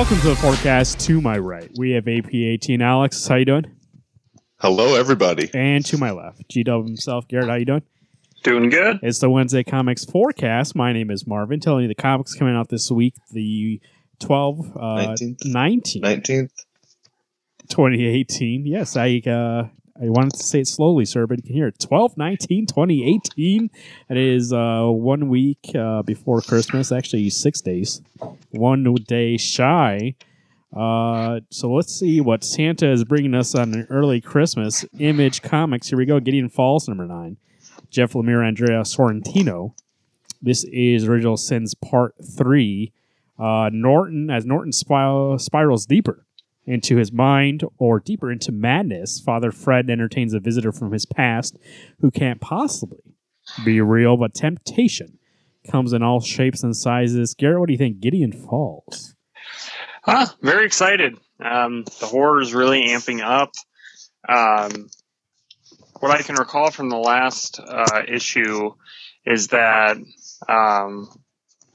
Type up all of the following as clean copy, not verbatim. Welcome to the forecast. To my right, we have AP18 and Alex. How you doing? Hello, everybody. And to my left, G-Dub himself, Garrett. How you doing? Doing good. It's the Wednesday Comics Forecast. My name is Marvin, telling you the comics coming out this week, the 19th, 2018. Yes, I wanted to say it slowly, sir, but you can hear it. 12/19/2018. It is 1 week before Christmas, actually 6 days. 1 day shy. So let's see what Santa is bringing us on an early Christmas. Image Comics. Here we go. Gideon Falls, number 9. Jeff Lemire, Andrea Sorrentino. This is Original Sins Part 3. Norton, as Norton spirals deeper into his mind, or deeper into madness, Father Fred entertains a visitor from his past who can't possibly be real, but temptation comes in all shapes and sizes. Garrett, what do you think? Gideon Falls. Very excited. The horror is really amping up. What I can recall from the last issue is that,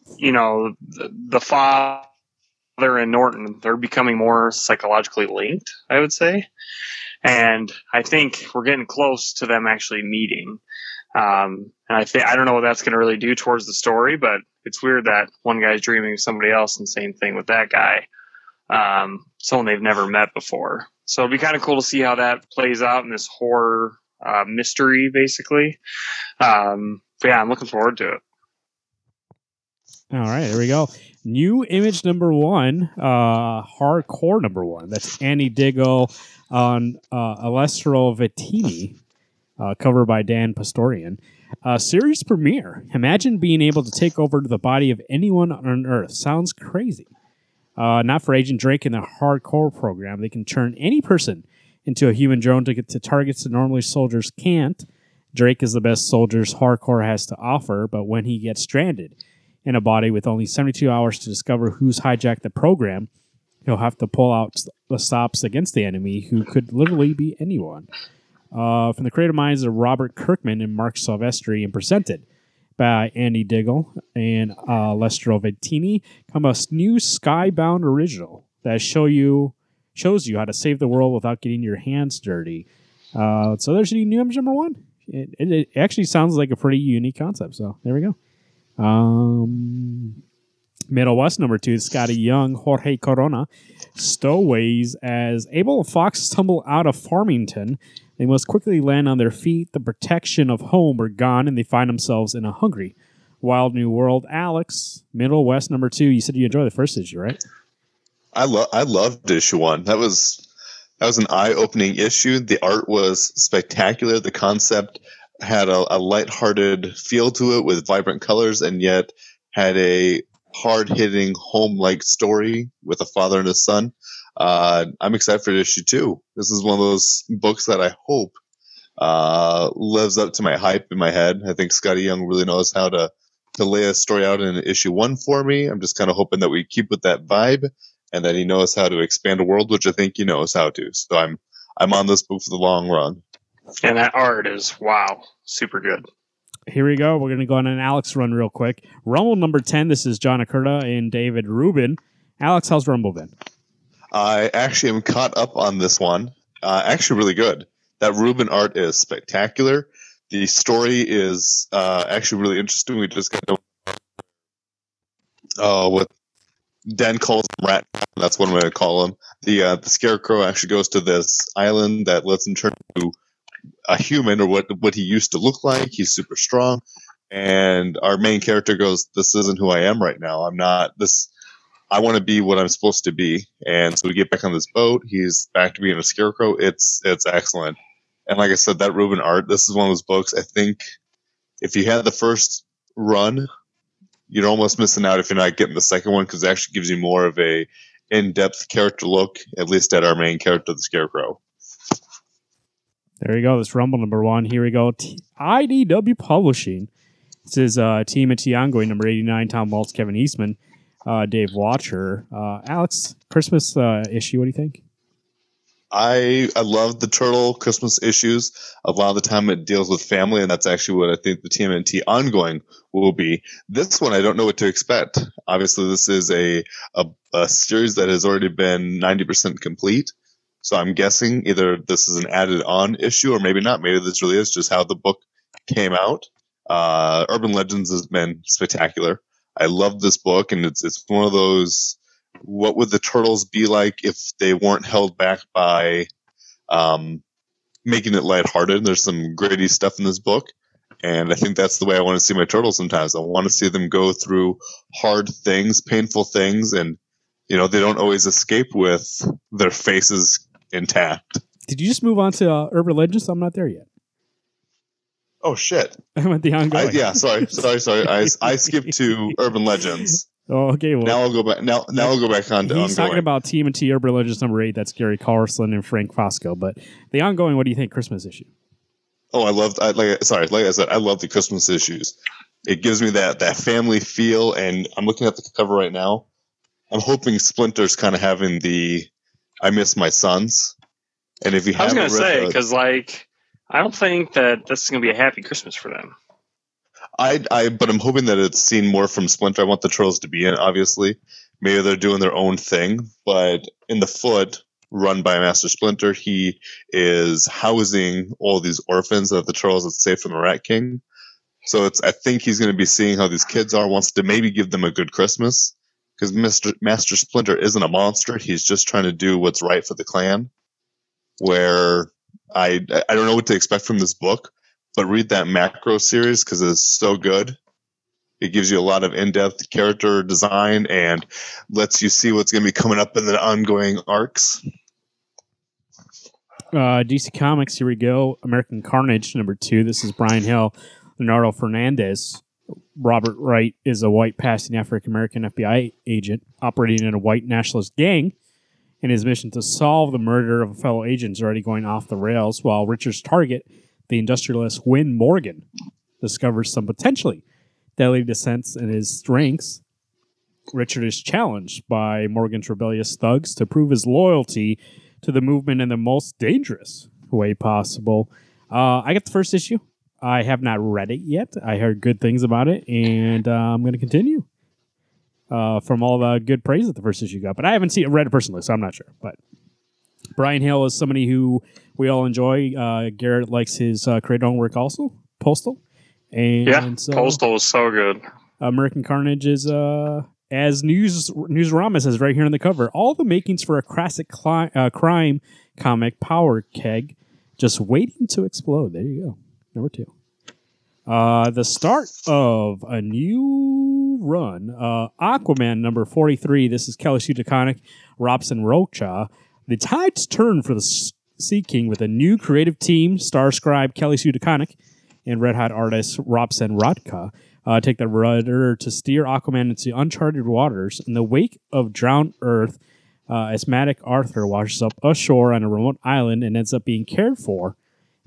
the father and Norton, they're becoming more psychologically linked, I would say. And I think we're getting close to them actually meeting. And I don't know what that's going to really do towards the story, but it's weird that one guy's dreaming of somebody else and same thing with that guy. Someone they've never met before. So it'll be kind of cool to see how that plays out in this horror mystery, basically. But yeah, I'm looking forward to it. All right, there we go. New Image number 1, Hardcore number 1. That's Annie Diggle on Alastero Vitini, cover by Dan Pastorian. Series premiere. Imagine being able to take over the body of anyone on Earth. Sounds crazy. Not for Agent Drake in the Hardcore program. They can turn any person into a human drone to get to targets that normally soldiers can't. Drake is the best soldiers Hardcore has to offer, but when he gets stranded in a body with only 72 hours to discover who's hijacked the program, he'll have to pull out the stops against the enemy, who could literally be anyone. From the creative minds of Robert Kirkman and Mark Silvestri, and presented by Annie Diggle and Alastero Vitini, come a new Skybound original that shows you how to save the world without getting your hands dirty. So there's the new Image number 1. It actually sounds like a pretty unique concept, so there we go. Middle West number 2, Scotty Young, Jorge Corona. Stowaways. As Abel and Fox stumble out of Farmington, they must quickly land on their feet. The protection of home are gone, and they find themselves in a hungry, wild new world. Alex, Middle West number 2. You said you enjoyed the first issue, right? I loved issue 1. That was an eye-opening issue. The art was spectacular. The concept had a lighthearted feel to it with vibrant colors, and yet had a hard-hitting home-like story with a father and a son. I'm excited for issue 2. This is one of those books that I hope lives up to my hype in my head. I think Scotty Young really knows how to lay a story out in issue 1 for me. I'm just kind of hoping that we keep with that vibe and that he knows how to expand a world, which I think he knows how to. So I'm on this book for the long run. And that art is, wow, super good. Here we go. We're going to go on an Alex run real quick. Rumble number 10. This is John Acurda and David Rubin. Alex, how's Rumble been? I actually am caught up on this one. Actually really good. That Rubin art is spectacular. The story is actually really interesting. We just got to what Dan calls him Rat. That's what I'm going to call him. The Scarecrow actually goes to this island that lets him turn into a human, or what he used to look like. He's super strong, and our main character goes, "This isn't who I am right now. I'm not this. I want to be what I'm supposed to be." And so we get back on this boat. He's back to being a scarecrow. It's excellent. And like I said, that Rubin art. This is one of those books. I think if you had the first run, you're almost missing out if you're not getting the second one, because it actually gives you more of a in-depth character look, at least at our main character, the Scarecrow. There you go. That's Rumble number 1. Here we go. IDW Publishing. This is Team Atiangue, number 89. Tom Waltz, Kevin Eastman, Dave Watcher. Alex, Christmas issue, what do you think? I love the Turtle Christmas issues. A lot of the time it deals with family, and that's actually what I think the TMNT ongoing will be. This one, I don't know what to expect. Obviously, this is a series that has already been 90% complete. So I'm guessing either this is an added-on issue or maybe not. Maybe this really is just how the book came out. Urban Legends has been spectacular. I love this book, and it's one of those... What would the Turtles be like if they weren't held back by making it lighthearted? There's some gritty stuff in this book, and I think that's the way I want to see my Turtles sometimes. I want to see them go through hard things, painful things, and you know they don't always escape with their faces intact. Did you just move on to Urban Legends? I'm not there yet. Oh, shit. I'm at the ongoing. Sorry. I skipped to Urban Legends. Oh, okay. Well, now I'll go back. Now I'll go back on. He's ongoing. Talking about TMNT Urban Legends #8. That's Gary Carlson and Frank Fosco. But the ongoing. What do you think? Christmas issue. Oh, Like I said, I love the Christmas issues. It gives me that family feel, and I'm looking at the cover right now. I'm hoping Splinter's kind of having the "I miss my sons," and if you haven't, I was going to say because I don't think that this is going to be a happy Christmas for them. But I'm hoping that it's seen more from Splinter. I want the Turtles to be in, obviously. Maybe they're doing their own thing, but in the Foot, run by Master Splinter, he is housing all these orphans that the Turtles have saved from the Rat King. So I think he's going to be seeing how these kids are, wants to maybe give them a good Christmas, because Master Splinter isn't a monster. He's just trying to do what's right for the clan, where I don't know what to expect from this book. But read that macro series because it's so good. It gives you a lot of in-depth character design and lets you see what's going to be coming up in the ongoing arcs. DC Comics, here we go. American Carnage, #2. This is Brian Hill, Leonardo Fernandez. Robert Wright is a white passing African-American FBI agent operating in a white nationalist gang. And his mission to solve the murder of a fellow agent is already going off the rails while Richard's target... The industrialist Win Morgan discovers some potentially deadly dissents in his strengths. Richard is challenged by Morgan's rebellious thugs to prove his loyalty to the movement in the most dangerous way possible. I got the first issue. I have not read it yet. I heard good things about it, and I'm going to continue from all the good praise that the first issue got. But I haven't read it personally, so I'm not sure. But Brian Hill is somebody who we all enjoy. Garrett likes his creative own work also, Postal. So Postal is so good. American Carnage is, as Newsarama says right here on the cover, all the makings for a classic crime comic power keg just waiting to explode. There you go. #2. The start of a new run. Aquaman #43. This is Kelly Sue DeConnick, Robson Rocha. The tides turn for the Sea King with a new creative team, star scribe Kelly Sue DeConnick and red-hot artist Robson Rocha take the rudder to steer Aquaman into uncharted waters in the wake of Drowned Earth. Asthmatic Arthur washes up ashore on a remote island and ends up being cared for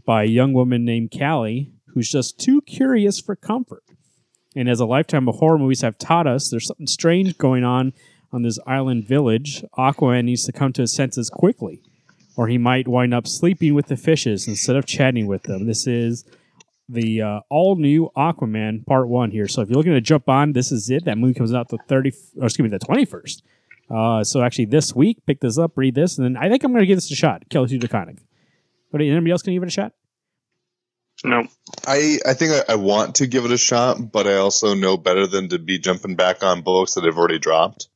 by a young woman named Callie, who's just too curious for comfort. And as a lifetime of horror movies have taught us, there's something strange going on this island village. Aquaman needs to come to his senses quickly, or he might wind up sleeping with the fishes instead of chatting with them. This is the all-new Aquaman Part 1 here. So if you're looking to jump on, this is it. That movie comes out the 21st. So actually this week, pick this up, read this, and then I think I'm going to give this a shot, Kelly Sue DeConnick. But anybody else going to give it a shot? No. I think I want to give it a shot, but I also know better than to be jumping back on books that I've already dropped.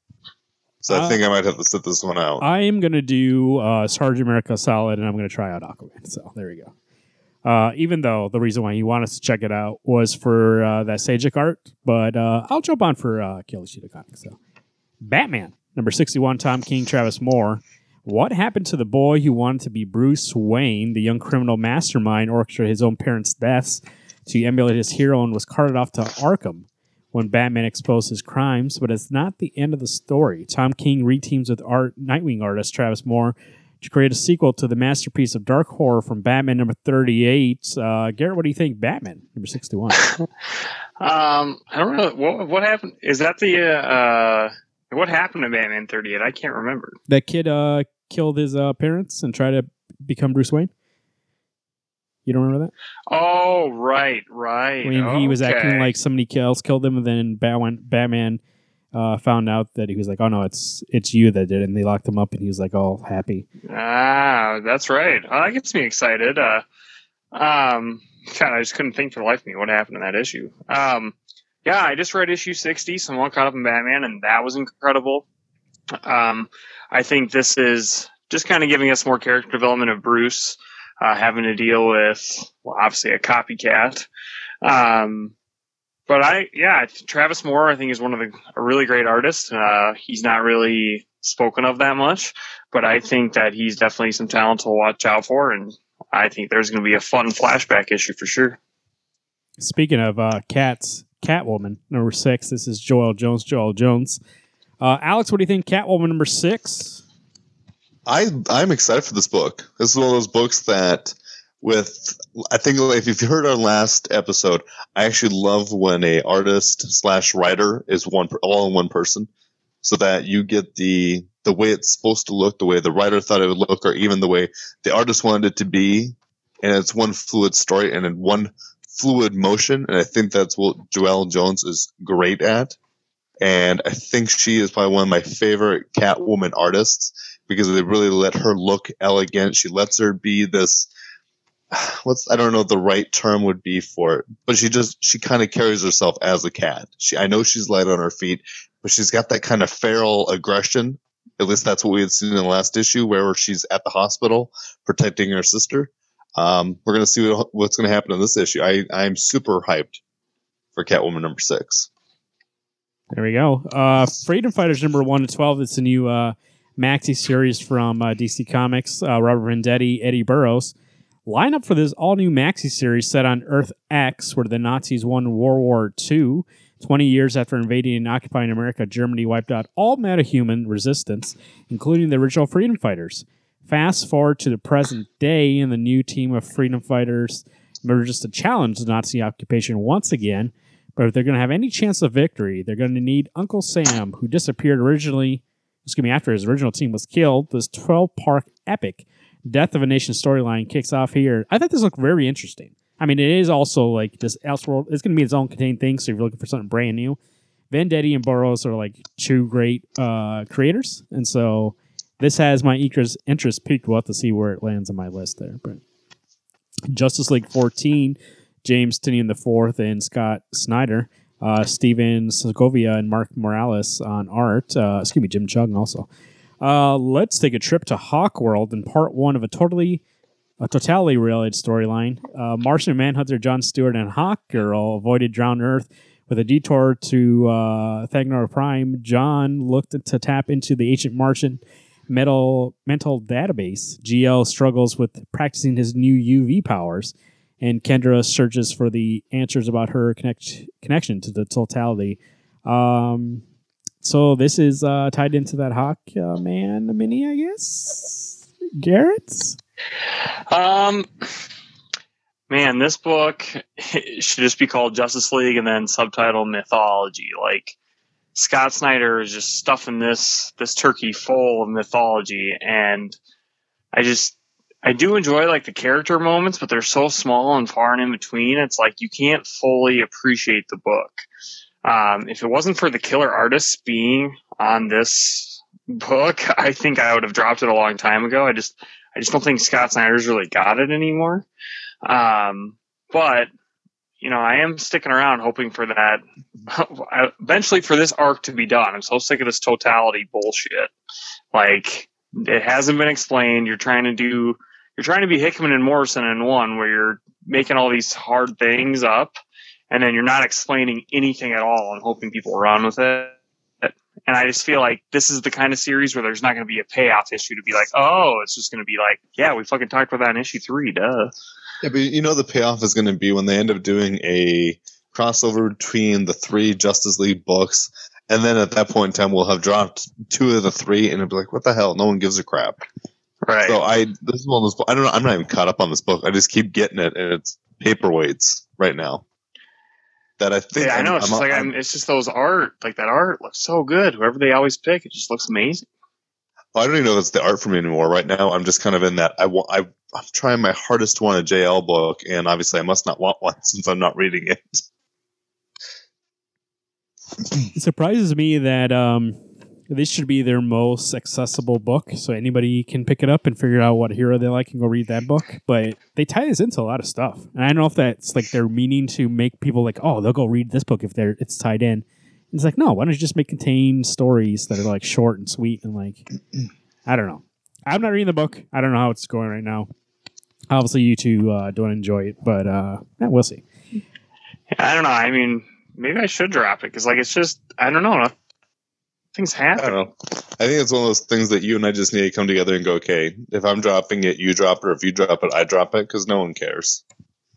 So I think I might have to sit this one out. I am going to do Sergeant America solid, and I'm going to try out Aquaman. So there you go. Even though the reason why you want us to check it out was for that Sajic art, but I'll jump on for Kelly Sue DeConnick. So Batman, #61, Tom King, Travis Moore. What happened to the boy who wanted to be Bruce Wayne? The young criminal mastermind orchestrated his own parents' deaths to emulate his hero and was carted off to Arkham when Batman exposed his crimes, but it's not the end of the story. Tom King reteams with Nightwing artist Travis Moore to create a sequel to the masterpiece of dark horror from Batman #38. Garrett, what do you think? Batman #61. I don't know what happened. Is that the what happened to Batman 38? I can't remember. That kid killed his parents and try to become Bruce Wayne? You don't remember that? Oh, right. He was acting like somebody else killed him, and then Batman found out that he was like, oh, no, it's you that did it, and they locked him up, and he was like all happy. Ah, that's right. Oh, that gets me excited. God, I just couldn't think for the life of me what happened in that issue. Yeah, I just read issue 60, Someone Caught Up in Batman, and that was incredible. I think this is just kind of giving us more character development of Bruce, having to deal with, well, obviously a copycat. But Travis Moore, I think, is one of a really great artist. He's not really spoken of that much, but I think that he's definitely some talent to watch out for. And I think there's going to be a fun flashback issue for sure. Speaking of cats, Catwoman number 6. This is Joelle Jones. Alex, what do you think? Catwoman number 6. I'm excited for this book. This is one of those books that, I think if you've heard our last episode, I actually love when a artist/writer is all in one person, so that you get the way it's supposed to look, the way the writer thought it would look, or even the way the artist wanted it to be, and it's one fluid story and in one fluid motion. And I think that's what Joelle Jones is great at. And I think she is probably one of my favorite Catwoman artists because they really let her look elegant. She lets her be this, I don't know what the right term would be for it, but she kind of carries herself as a cat. I know she's light on her feet, but she's got that kind of feral aggression. At least that's what we had seen in the last issue where she's at the hospital protecting her sister. We're going to see what's going to happen in this issue. I'm super hyped for Catwoman number 6. There we go. Freedom Fighters number 1 to 12. It's a new maxi series from DC Comics. Robert Vendetti, Eddie Burroughs. Lineup for this all new maxi series set on Earth X, where the Nazis won World War II. 20 years after invading and occupying America, Germany wiped out all metahuman resistance, including the original Freedom Fighters. Fast forward to the present day, and the new team of Freedom Fighters emerges to challenge the Nazi occupation once again. But if they're going to have any chance of victory, they're going to need Uncle Sam, who disappeared after his original team was killed. This 12-part epic Death of a Nation storyline kicks off here. I thought this looked very interesting. I mean, it is also like this Elseworld. It's going to be its own contained thing, so if you're looking for something brand new, Vendetti and Burroughs are like two great creators, and so this has my interest peaked. We'll have to see where it lands on my list there. But Justice League 14... James Tynion IV and Scott Snyder, Steven Segovia and Mark Morales on art. Jim Chung also. Let's take a trip to Hawkworld in part 1 of a totally related storyline. Martian Manhunter John Stewart and Hawkgirl avoided Drowned Earth with a detour to Thagnor Prime. John looked to tap into the ancient Martian mental database. GL struggles with practicing his new UV powers. And Kendra searches for the answers about her connection to the totality. So this is tied into that Hawkman mini, I guess? Garrett? Man, this book should just be called Justice League and then subtitle Mythology. Like, Scott Snyder is just stuffing this turkey full of mythology. And I do enjoy like the character moments, but they're so small and far and in between. It's like you can't fully appreciate the book. If it wasn't for the killer artists being on this book, I think I would have dropped it a long time ago. I just don't think Scott Snyder's really got it anymore. But you know, I am sticking around hoping for that eventually for this arc to be done. I'm so sick of this totality bullshit. Like, it hasn't been explained. You're trying to be Hickman and Morrison in one, where you're making all these hard things up, and then you're not explaining anything at all and hoping people run with it. And I just feel like this is the kind of series where there's not going to be a payoff issue to be like, oh, it's just going to be like, yeah, we fucking talked about that in issue 3, duh. Yeah, but you know the payoff is going to be when they end up doing a crossover between the 3 Justice League books. And then at that point in time, we'll have dropped 2 of the 3, and it'll be like, what the hell? No one gives a crap. Right. So this is one of those. I don't know. I'm not even caught up on this book. I just keep getting it, and it's paperweights right now. That I think. Yeah, I know. It's just those art. Like, that art looks so good. Whoever they always pick, it just looks amazing. Well, I don't even know if it's the art for me anymore. Right now, I'm just kind of in that. I'm trying my hardest to want a JL book, and obviously I must not want one since I'm not reading it. It surprises me that this should be their most accessible book, so anybody can pick it up and figure out what hero they like and go read that book. But they tie this into a lot of stuff, and I don't know if that's like they're meaning to make people like, oh, they'll go read this book if it's tied in. And it's like, no, why don't you just make contained stories that are like short and sweet and like, I don't know. I'm not reading the book. I don't know how it's going right now. Obviously, you two don't enjoy it, but yeah, we'll see. I don't know. I mean, maybe I should drop it because, like, it's just, I don't know. Things happen. I don't know. I think it's one of those things that you and I just need to come together and go, okay, if I'm dropping it, you drop it, or if you drop it, I drop it, because no one cares.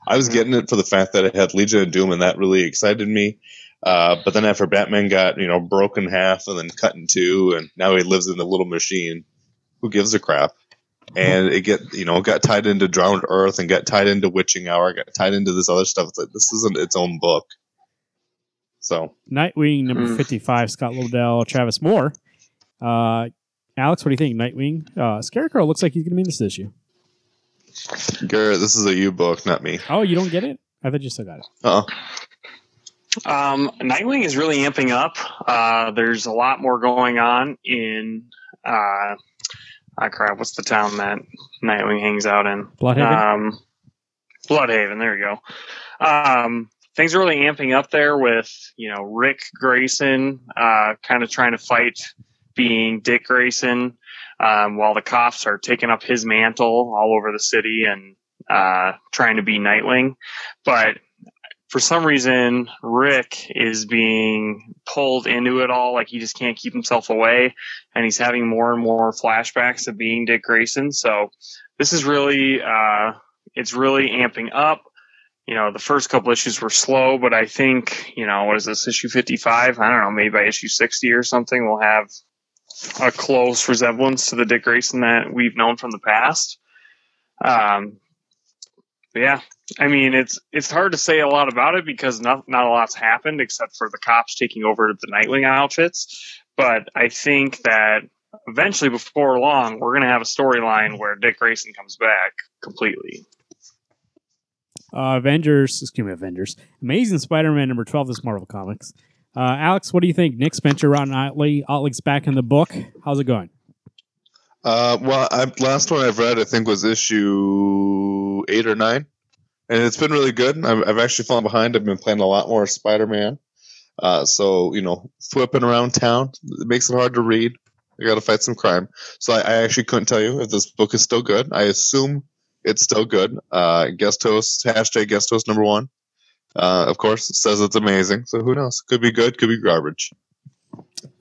I was getting it for the fact that it had Legion of Doom, and that really excited me. But then after Batman got, broken half and then cut in two, and now he lives in a little machine, who gives a crap? And it got tied into Drowned Earth and got tied into Witching Hour, got tied into this other stuff. It's like, this isn't its own book. So Nightwing number 55, Scott Lobdell, Travis Moore. Alex, what do you think? Nightwing? Scarecrow looks like he's going to be in this issue. Garrett, this is a you book, not me. Oh, you don't get it? I thought you still got it. Uh-oh. Nightwing is really amping up. There's a lot more going on in... crap, what's the town that Nightwing hangs out in? Bloodhaven? Bloodhaven, there you go. Things are really amping up there with, Rick Grayson kind of trying to fight being Dick Grayson while the cops are taking up his mantle all over the city and trying to be Nightwing. But for some reason, Rick is being pulled into it all. Like, he just can't keep himself away. And he's having more and more flashbacks of being Dick Grayson. So this is really, it's really amping up. The first couple issues were slow, but I think, what is this, issue 55? I don't know, maybe by issue 60 or something, we'll have a close resemblance to the Dick Grayson that we've known from the past. Yeah, I mean, it's hard to say a lot about it because not a lot's happened except for the cops taking over the Nightwing outfits. But I think that eventually, before long, we're going to have a storyline where Dick Grayson comes back completely. Amazing Spider-Man number 12 is Marvel Comics. Alex, what do you think? Nick Spencer, Ron Otley. Otley's back in the book. How's it going? Last one I've read, I think, was issue 8 or 9, and it's been really good. I've actually fallen behind. I've been playing a lot more Spider-Man. So, flipping around town, it makes it hard to read. I got to fight some crime. So I actually couldn't tell you if this book is still good. I assume it's still good. Guest host, #guest host #1, of course, says it's amazing. So who knows? Could be good. Could be garbage.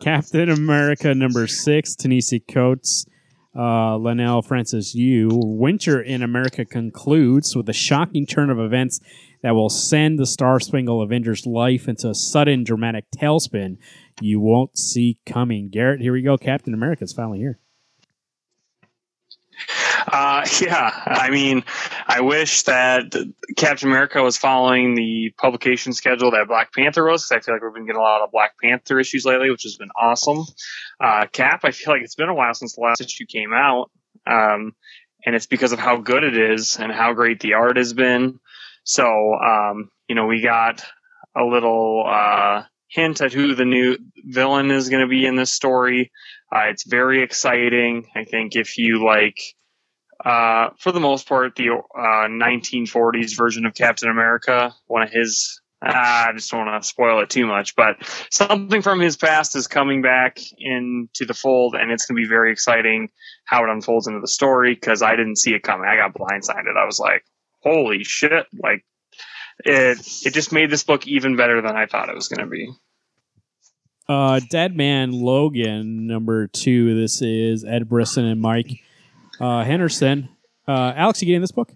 Captain America #6, Ta-Nehisi Coates, Lanelle Francis Yu. Winter in America concludes with a shocking turn of events that will send the Star-Spangled Avenger's life into a sudden dramatic tailspin you won't see coming. Garrett, here we go. Captain America's finally here. Yeah, I mean, I wish that Captain America was following the publication schedule that Black Panther was, because I feel like we've been getting a lot of Black Panther issues lately, which has been awesome. Cap, I feel like it's been a while since the last issue came out, and it's because of how good it is and how great the art has been. So, we got a little hint at who the new villain is going to be in this story. It's very exciting. I think if you like, for the most part, the 1940s version of Captain America, one of his, I just don't want to spoil it too much, but something from his past is coming back into the fold, and it's going to be very exciting how it unfolds into the story, because I didn't see it coming. I got blindsided. I was like, holy shit. Like, it just made this book even better than I thought it was going to be. Dead Man Logan #2. This is Ed Brisson and Mike Henderson. Alex, you getting this book?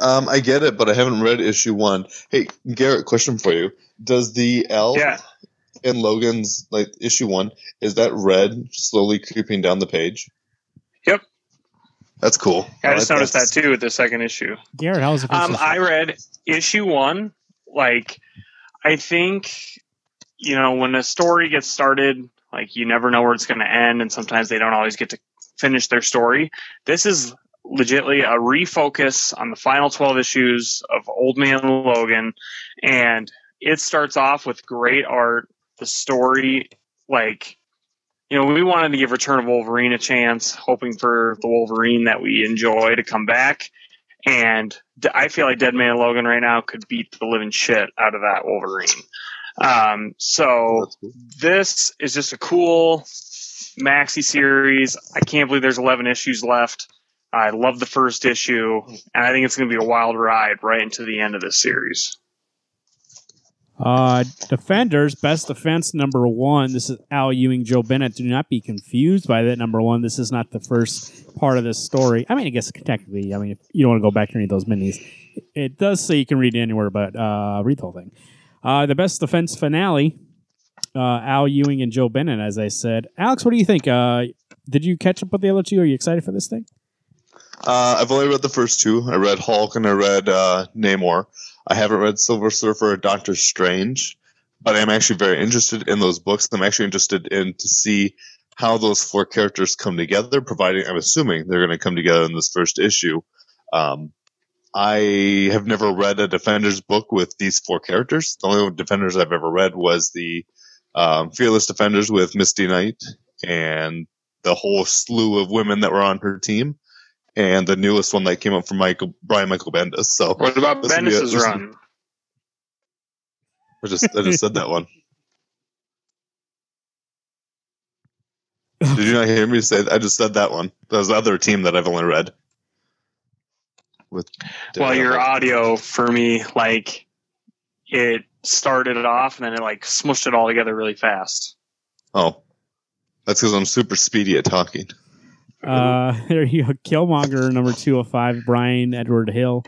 I get it, but I haven't read issue 1. Hey, Garrett, question for you: does the L in Logan's like issue 1, is that red slowly creeping down the page? Yep, that's cool. I just noticed that too with the second issue. Garrett, how was it? I read issue 1. Like, I think. When a story gets started, Like, you never know where it's going to end, and sometimes they don't always get to finish their story. This is legitimately a refocus on the final 12 issues of Old Man Logan, and it starts off with great art. The story, like, you know, we wanted to give Return of Wolverine a chance, hoping for the Wolverine that we enjoy to come back. And I feel like Dead Man Logan right now could beat the living shit out of that Wolverine. So this is just a cool maxi series. I can't believe there's 11 issues left. I love the first issue, and I think it's going to be a wild ride right into the end of this series. Defenders, Best Defense number 1. This is Al Ewing, Joe Bennett. Do not be confused by that number 1. This is not the first part of this story. I mean, I guess technically, I mean, if you don't want to go back to any of those minis, it does say you can read it anywhere, but read the whole thing. The Best Defense finale, Al Ewing and Joe Bennett, as I said. Alex, what do you think? Did you catch up with the other two? Are you excited for this thing? I've only read the first two. I read Hulk and I read Namor. I haven't read Silver Surfer or Doctor Strange, but I'm actually very interested in those books. I'm actually interested in to see how those four characters come together, providing I'm assuming they're going to come together in this first issue. I have never read a Defenders book with these four characters. The only Defenders I've ever read was the Fearless Defenders with Misty Knight and the whole slew of women that were on her team. And the newest one that came up from Brian Michael Bendis. So what about Bendis's run? I just said that one. Did you not hear me say that? I just said that one. That was the other team that I've only read. Your audio for me, like, it started it off and then it like smushed it all together really fast. Oh, that's because I'm super speedy at talking. There you go. Killmonger number 205, Brian Edward Hill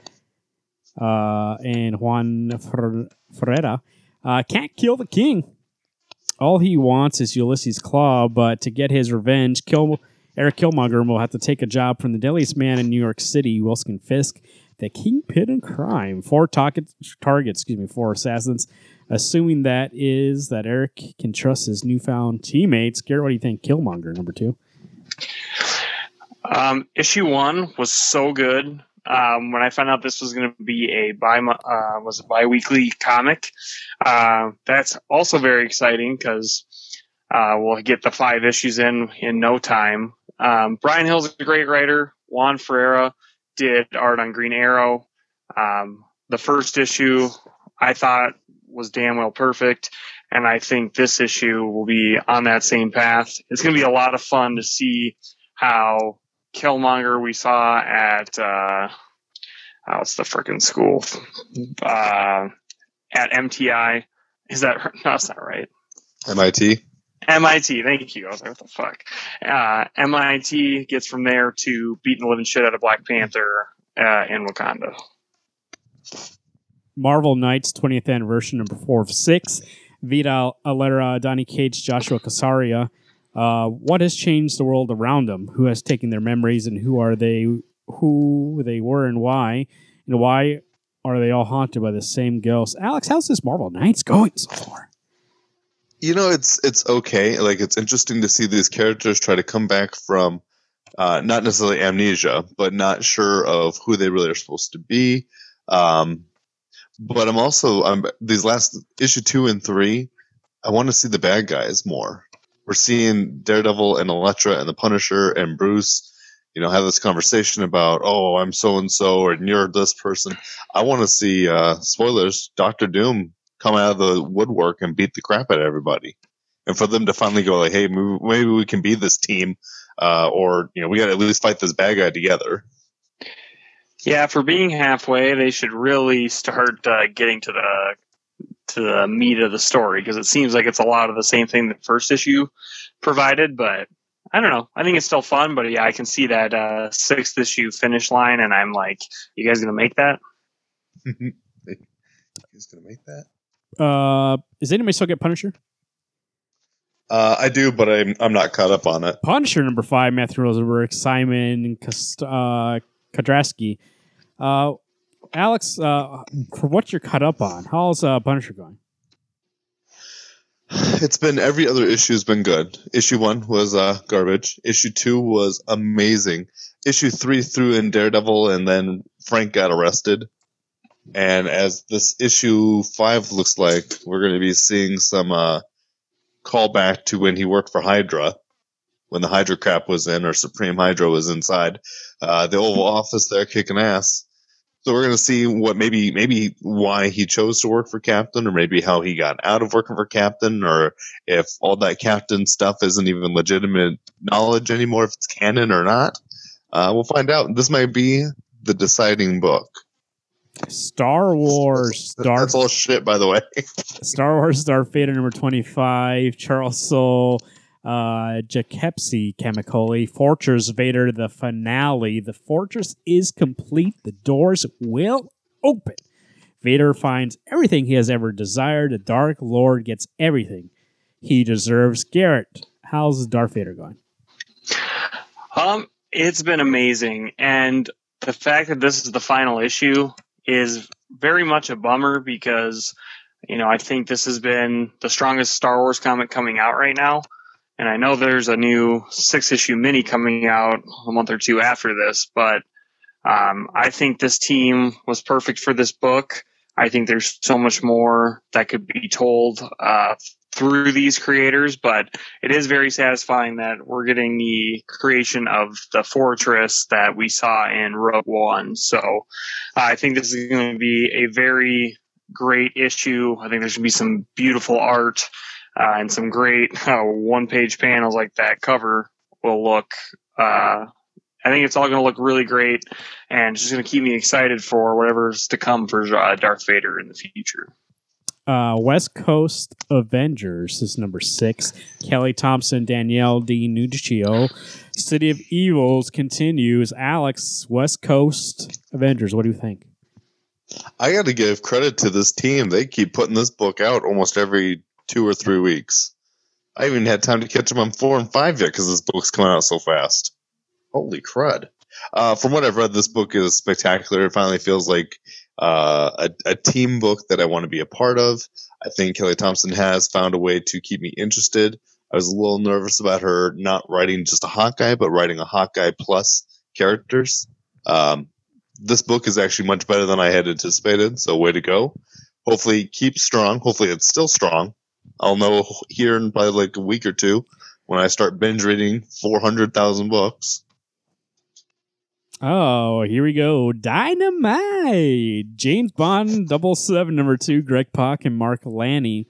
and Juan Ferreira. Can't kill the king. All he wants is Ulysses' Claw, but to get his revenge, Eric Killmonger will have to take a job from the deadliest man in New York City, Wilson Fisk, the kingpin of crime. Four assassins, assuming that Eric can trust his newfound teammates. Garrett, what do you think? Killmonger number 2. Issue 1 was so good. When I found out this was going to be a bi-weekly comic, that's also very exciting because we'll get the 5 issues in no time. Brian Hill's a great writer. Juan Ferreira did art on Green Arrow. The first issue I thought was damn well perfect, and I think this issue will be on that same path. It's going to be a lot of fun to see how Killmonger we saw at at MTI. Is that right? No, it's not right. MIT. Thank you. I was like, what the fuck? MIT gets from there to beating the living shit out of Black Panther in Wakanda. Marvel Knights 20th anniversary number 4 of 6. Vidal Alera, Donny Cates, Joshua Casaria. What has changed the world around them? Who has taken their memories, and who they were, and why? And why are they all haunted by the same ghosts? Alex, how's this Marvel Knights going so far? You know, it's okay. Like, it's interesting to see these characters try to come back from not necessarily amnesia, but not sure of who they really are supposed to be. But I'm also these last issue 2 and 3. I want to see the bad guys more. We're seeing Daredevil and Elektra and the Punisher and Bruce, you know, have this conversation about, oh, I'm so-and-so, and you're this person. I want to see, spoilers, Dr. Doom come out of the woodwork and beat the crap out of everybody. And for them to finally go, like, hey, maybe we can be this team, or, you know, we got to at least fight this bad guy together. Yeah, for being halfway, they should really start getting to the meat of the story, because it seems like it's a lot of the same thing the first issue provided, but I don't know. I think it's still fun, but yeah, I can see that 6th issue finish line, and I'm like, you guys going to make that? Who's going to make that? Is anybody still get Punisher? I do, but I'm not caught up on it. Punisher number 5, Matthew Rosenberg, Simon Kodrasky. Alex, for what you're caught up on, how's Punisher going? It's been every other issue has been good. Issue 1 was garbage. Issue 2 was amazing. Issue 3 threw in Daredevil, and then Frank got arrested. And as this issue 5 looks like, we're going to be seeing some callback to when he worked for Hydra, when the Hydra crap was in, or Supreme Hydra was inside the Oval Office there kicking ass. So we're going to see what maybe why he chose to work for Captain, or maybe how he got out of working for Captain, or if all that Captain stuff isn't even legitimate knowledge anymore, if it's canon or not. We'll find out. This might be the deciding book. Star Wars. That's all shit, by the way. Star Wars Darth Vader number 25. Charles Soule, Jakepsi Kamikoli, Fortress Vader, the finale. The fortress is complete. The doors will open. Vader finds everything he has ever desired. The Dark Lord gets everything he deserves. Garrett, how's Darth Vader going? It's been amazing, and the fact that this is the final issue is very much a bummer because, you know, I think this has been the strongest Star Wars comic coming out right now. And I know there's a new 6-issue mini coming out a month or two after this, but I think this team was perfect for this book. I think there's so much more that could be told through these creators, but it is very satisfying that we're getting the creation of the fortress that we saw in Rogue One. So I think this is going to be a very great issue. I think there's going to be some beautiful art and some great one-page panels like that cover will look. I think it's all going to look really great, and it's just going to keep me excited for whatever's to come for Darth Vader in the future. West Coast Avengers is number 6. Kelly Thompson, Danielle DiNuccio. City of Evils continues. Alex, West Coast Avengers, what do you think? I got to give credit to this team. They keep putting this book out almost every 2 or 3 weeks. I haven't even had time to catch them on 4 and 5 yet because this book's coming out so fast. Holy crud. From what I've read, this book is spectacular. It finally feels like a team book that I want to be a part of. I think Kelly Thompson has found a way to keep me interested. I was a little nervous about her not writing just a Hawkeye, but writing a Hawkeye plus characters. This book is actually much better than I had anticipated, so way to go. Hopefully keep strong. Hopefully it's still strong. I'll know here in probably like a week or two when I start binge reading 400,000 books. Oh, here we go. Dynamite. James Bond 007 number 2, Greg Pak and Mark Lamy,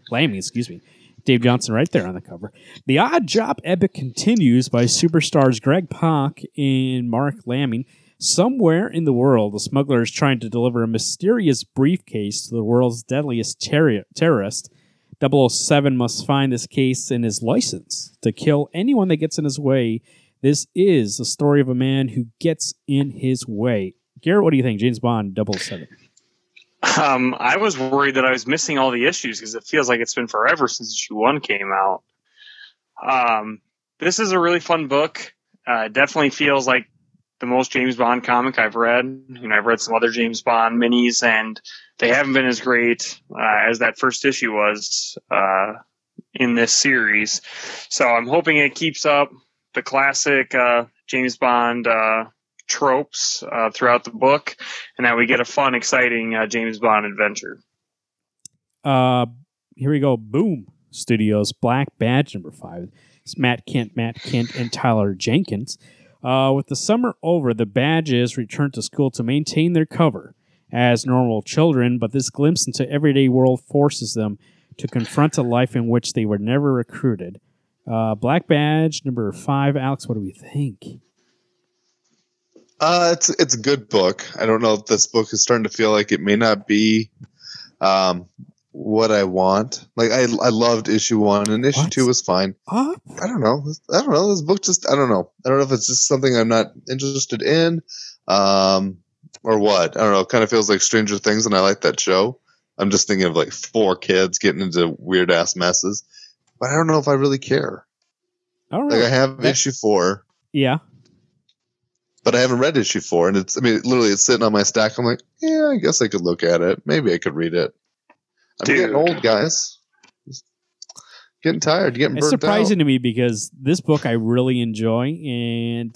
Dave Johnson right there on the cover. The Odd Job epic continues by superstars Greg Pak and Mark Lamy. Somewhere in the world, the smuggler is trying to deliver a mysterious briefcase to the world's deadliest terrorist. 007 must find this case and his license to kill anyone that gets in his way. This is the story of a man who gets in his way. Garrett, what do you think? James Bond, 007. I was worried that I was missing all the issues because it feels like it's been forever since issue 1 came out. This is a really fun book. It definitely feels like the most James Bond comic I've read. You know, I've read some other James Bond minis, and they haven't been as great as that first issue was in this series. So I'm hoping it keeps up the classic James Bond tropes throughout the book, and that we get a fun, exciting James Bond adventure. Here we go. Boom Studios, Black Badge number 5. It's Matt Kent, and Tyler Jenkins. With the summer over, the Badges return to school to maintain their cover as normal children, but this glimpse into everyday world forces them to confront a life in which they were never recruited. Black Badge number 5. Alex, what do we think? It's a good book. I don't know if this book is starting to feel like it may not be what I want. Like I loved issue 1 and issue 2 was fine. I don't know. This book just I don't know if it's just something I'm not interested in, or what. I don't know. It kind of feels like Stranger Things, and I like that show. I'm just thinking of like 4 kids getting into weird ass messes. But I don't know if I really care. All right. Like I have issue 4. Yeah. But I haven't read issue 4, and it's sitting on my stack. I'm like, yeah, I guess I could look at it. Maybe I could read it. I'm getting old, guys. Getting tired. You're getting burnt out. It's surprising to me because this book I really enjoy, and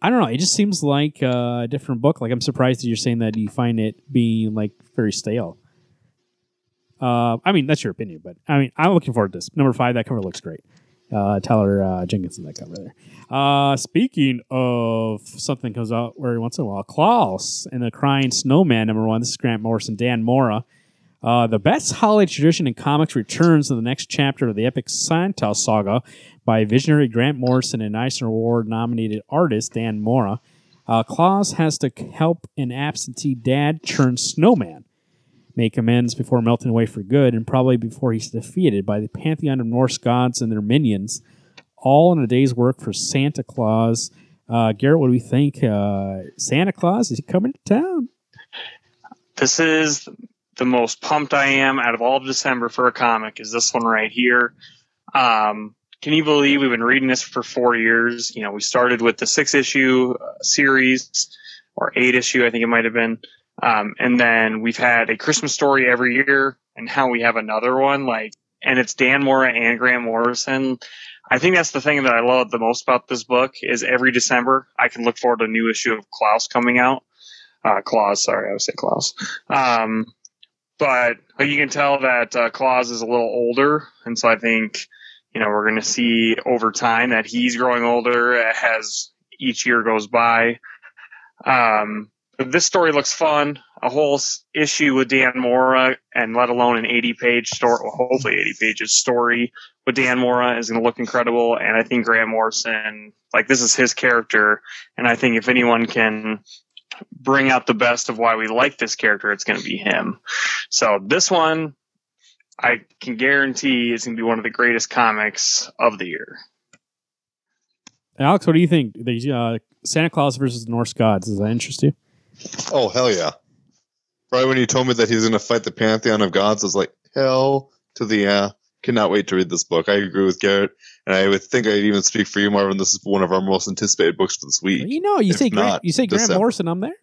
I don't know. It just seems like a different book. Like, I'm surprised that you're saying that you find it being like very stale. I mean, that's your opinion, but I mean, I'm looking forward to this. Number 5, that cover looks great. Tyler Jenkins in that cover there. Speaking of something comes out every once in a while, Klaus and the Crying Snowman, number 1. This is Grant Morrison, Dan Mora. The best holiday tradition in comics returns in the next chapter of the epic Santa Saga by visionary Grant Morrison and Eisner Award-nominated artist Dan Mora. Claus has to help an absentee dad turn snowman, make amends before melting away for good, and probably before he's defeated by the pantheon of Norse gods and their minions, all in a day's work for Santa Claus. Garrett, what do we think? Santa Claus, is he coming to town? This is the most pumped I am out of all of December for a comic is this one right here. Can you believe we've been reading this for 4 years? You know, we started with the 6-issue series or 8-issue, I think it might have been. And then we've had a Christmas story every year, and now we have another one. Like, and it's Dan Mora and Grant Morrison. I think that's the thing that I love the most about this book is every December I can look forward to a new issue of Klaus coming out. Klaus, sorry, I would say Klaus. But you can tell that Claus is a little older, and so I think, you know, we're going to see over time that he's growing older as each year goes by. But this story looks fun. A whole issue with Dan Mora, and let alone an 80-page story, well, hopefully 80-page story with Dan Mora is going to look incredible. And I think Grant Morrison, like, this is his character, and I think if anyone can bring out the best of why we like this character, it's going to be him. So this one, I can guarantee it's going to be one of the greatest comics of the year. Alex, what do you think? The Santa Claus versus the Norse gods, does that interest you? Oh, hell yeah. Right when you told me that he's going to fight the pantheon of gods, I was like, hell to the yeah. Cannot wait to read this book. I agree with Garrett, and I would think I'd even speak for you, Marvin. This is one of our most anticipated books for this week. You know, you say Grant Morrison, I'm there.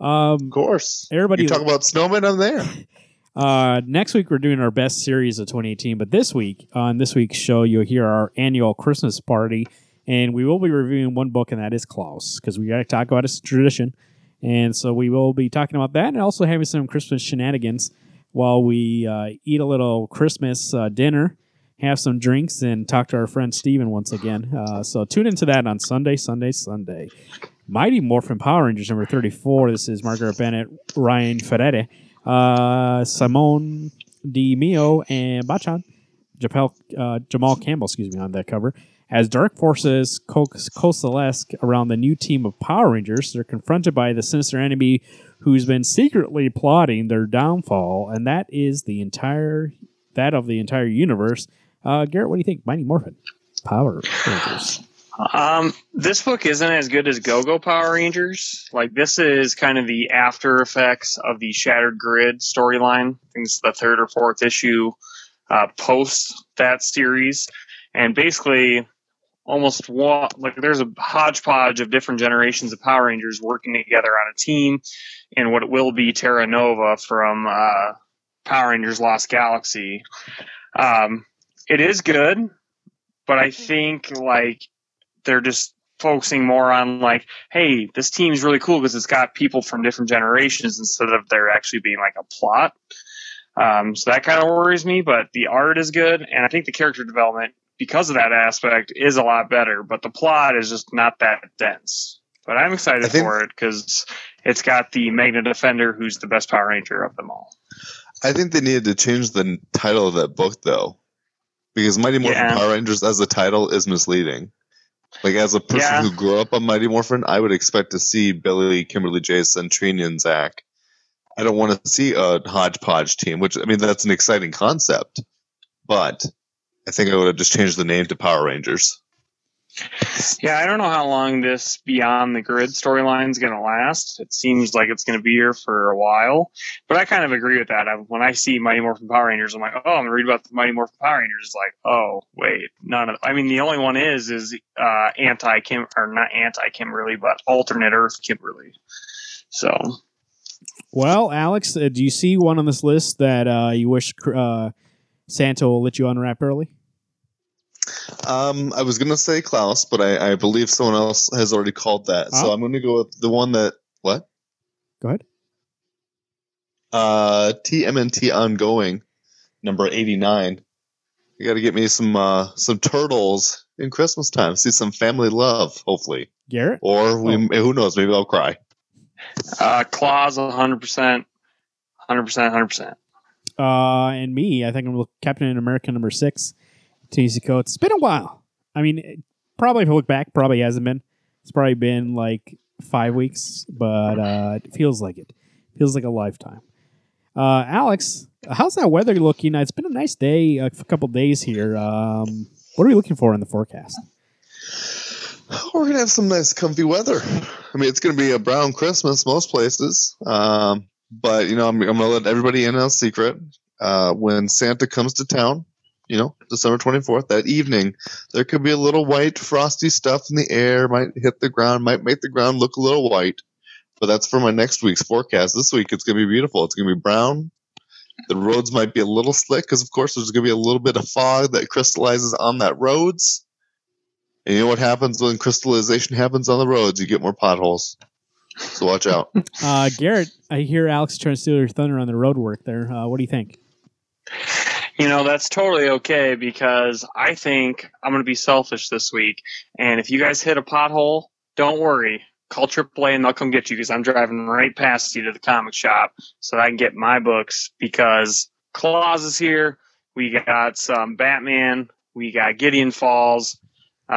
Of course. Everybody, you talk about snowmen, I'm there. Next week, we're doing our best series of 2018, but this week, on this week's show, you'll hear our annual Christmas party, and we will be reviewing one book, and that is Klaus, because we got to talk about his tradition, and so we will be talking about that, and also having some Christmas shenanigans while we eat a little Christmas dinner, have some drinks, and talk to our friend Steven once again. So tune into that on Sunday. Mighty Morphin Power Rangers number 34. This is Margaret Bennett, Ryan Ferreira, Simone Di Mio, and Bachan. Jamal Campbell, on that cover. As dark forces coalesce around the new team of Power Rangers, they're confronted by the sinister enemy who's been secretly plotting their downfall, and that is the entire universe. Garrett, what do you think? Mighty Morphin Power Rangers. This book isn't as good as Go-Go Power Rangers. Like, this is kind of the after effects of the Shattered Grid storyline. I think it's the 3rd or 4th issue post that series, and basically almost like there's a hodgepodge of different generations of Power Rangers working together on a team in what will be Terra Nova from Power Rangers Lost Galaxy. It is good, but I think like they're just focusing more on like, hey, this team's really cool because it's got people from different generations instead of there actually being like a plot. So that kind of worries me, but the art is good, and I think the character development, because of that aspect, is a lot better, but the plot is just not that dense. But I'm excited for it because it's got the Magna Defender, who's the best Power Ranger of them all. I think they needed to change the title of that book, though, because Mighty Morphin Power Rangers as a title is misleading. Like, as a person who grew up on Mighty Morphin, I would expect to see Billy, Kimberly J, Centrini, and Zach. I don't want to see a hodgepodge team, which, I mean, that's an exciting concept, but I think I would have just changed the name to Power Rangers. Yeah, I don't know how long this Beyond the Grid storyline is going to last. It seems like it's going to be here for a while, but I kind of agree with that. When I see Mighty Morphin Power Rangers, I'm like, oh, I'm going to read about the Mighty Morphin Power Rangers. It's like, oh, wait, none of. I mean, the only one is anti-Kim, or not anti-Kimberly, but alternate Earth Kimberly. So, well, Alex, do you see one on this list that you wish Santo will let you unwrap early? I was going to say Klaus, but I believe someone else has already called that. Oh. So I'm going to go with the one that... What? Go ahead. TMNT Ongoing, number 89. You got to get me some turtles in Christmas time. See some family love, hopefully. Garrett? Or who knows? Maybe I'll cry. Claws, 100%. 100%. And me, I think I'm Captain America number 6. TC Coates. It's been a while. I mean, probably if I look back, probably hasn't been. It's probably been like 5 weeks, but it feels like it. Feels like a lifetime. Alex, how's that weather looking? It's been a nice day, a couple days here. What are we looking for in the forecast? We're going to have some nice comfy weather. I mean, it's going to be a brown Christmas most places. But, you know, I'm going to let everybody in on a secret. When Santa comes to town, you know, December 24th, that evening, there could be a little white frosty stuff in the air, might hit the ground, might make the ground look a little white. But that's for my next week's forecast. This week, it's going to be beautiful. It's going to be brown. The roads might be a little slick because, of course, there's going to be a little bit of fog that crystallizes on that roads. And you know what happens when crystallization happens on the roads? You get more potholes. So watch out. Garrett, I hear Alex trying to steal your thunder on the road work there. What do you think? You know, that's totally okay because I think I'm going to be selfish this week. And if you guys hit a pothole, don't worry. Call AAA and they'll come get you because I'm driving right past you to the comic shop so that I can get my books because Claus is here. We got some Batman. We got Gideon Falls. We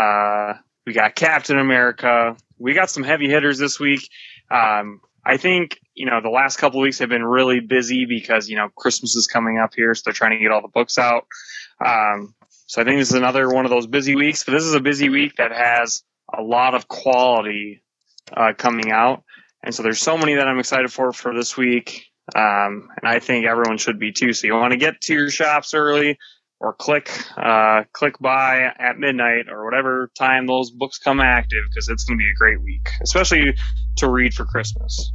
got Captain America. We got some heavy hitters this week. I think, you know, the last couple of weeks have been really busy because, you know, Christmas is coming up here, so they're trying to get all the books out. So I think this is another one of those busy weeks, but this is a busy week that has a lot of quality coming out. And so there's so many that I'm excited for this week. And I think everyone should be too. So you want to get to your shops early or click buy at midnight or whatever time those books come active because it's going to be a great week, especially to read for Christmas.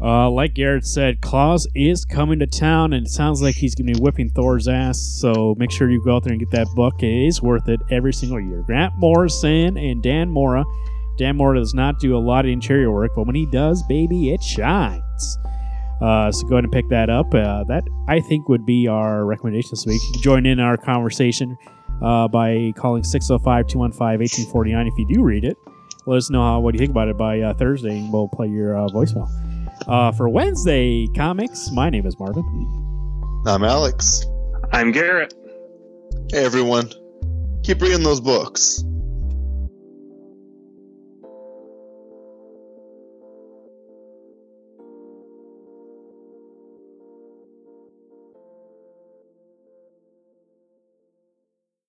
Like Garrett said, Claus is coming to town and it sounds like he's going to be whipping Thor's ass. So make sure you go out there and get that book. It is worth it every single year. Grant Morrison and Dan Mora. Dan Moore does not do a lot of interior work, but when he does, baby, it shines. So go ahead and pick that up. That, I think, would be our recommendation this week. You can join in our conversation by calling 605-215-1849 if you do read it. Let us know what you think about it by Thursday, and we'll play your voicemail. For Wednesday Comics, my name is Marvin. I'm Alex. I'm Garrett. Hey, everyone. Keep reading those books.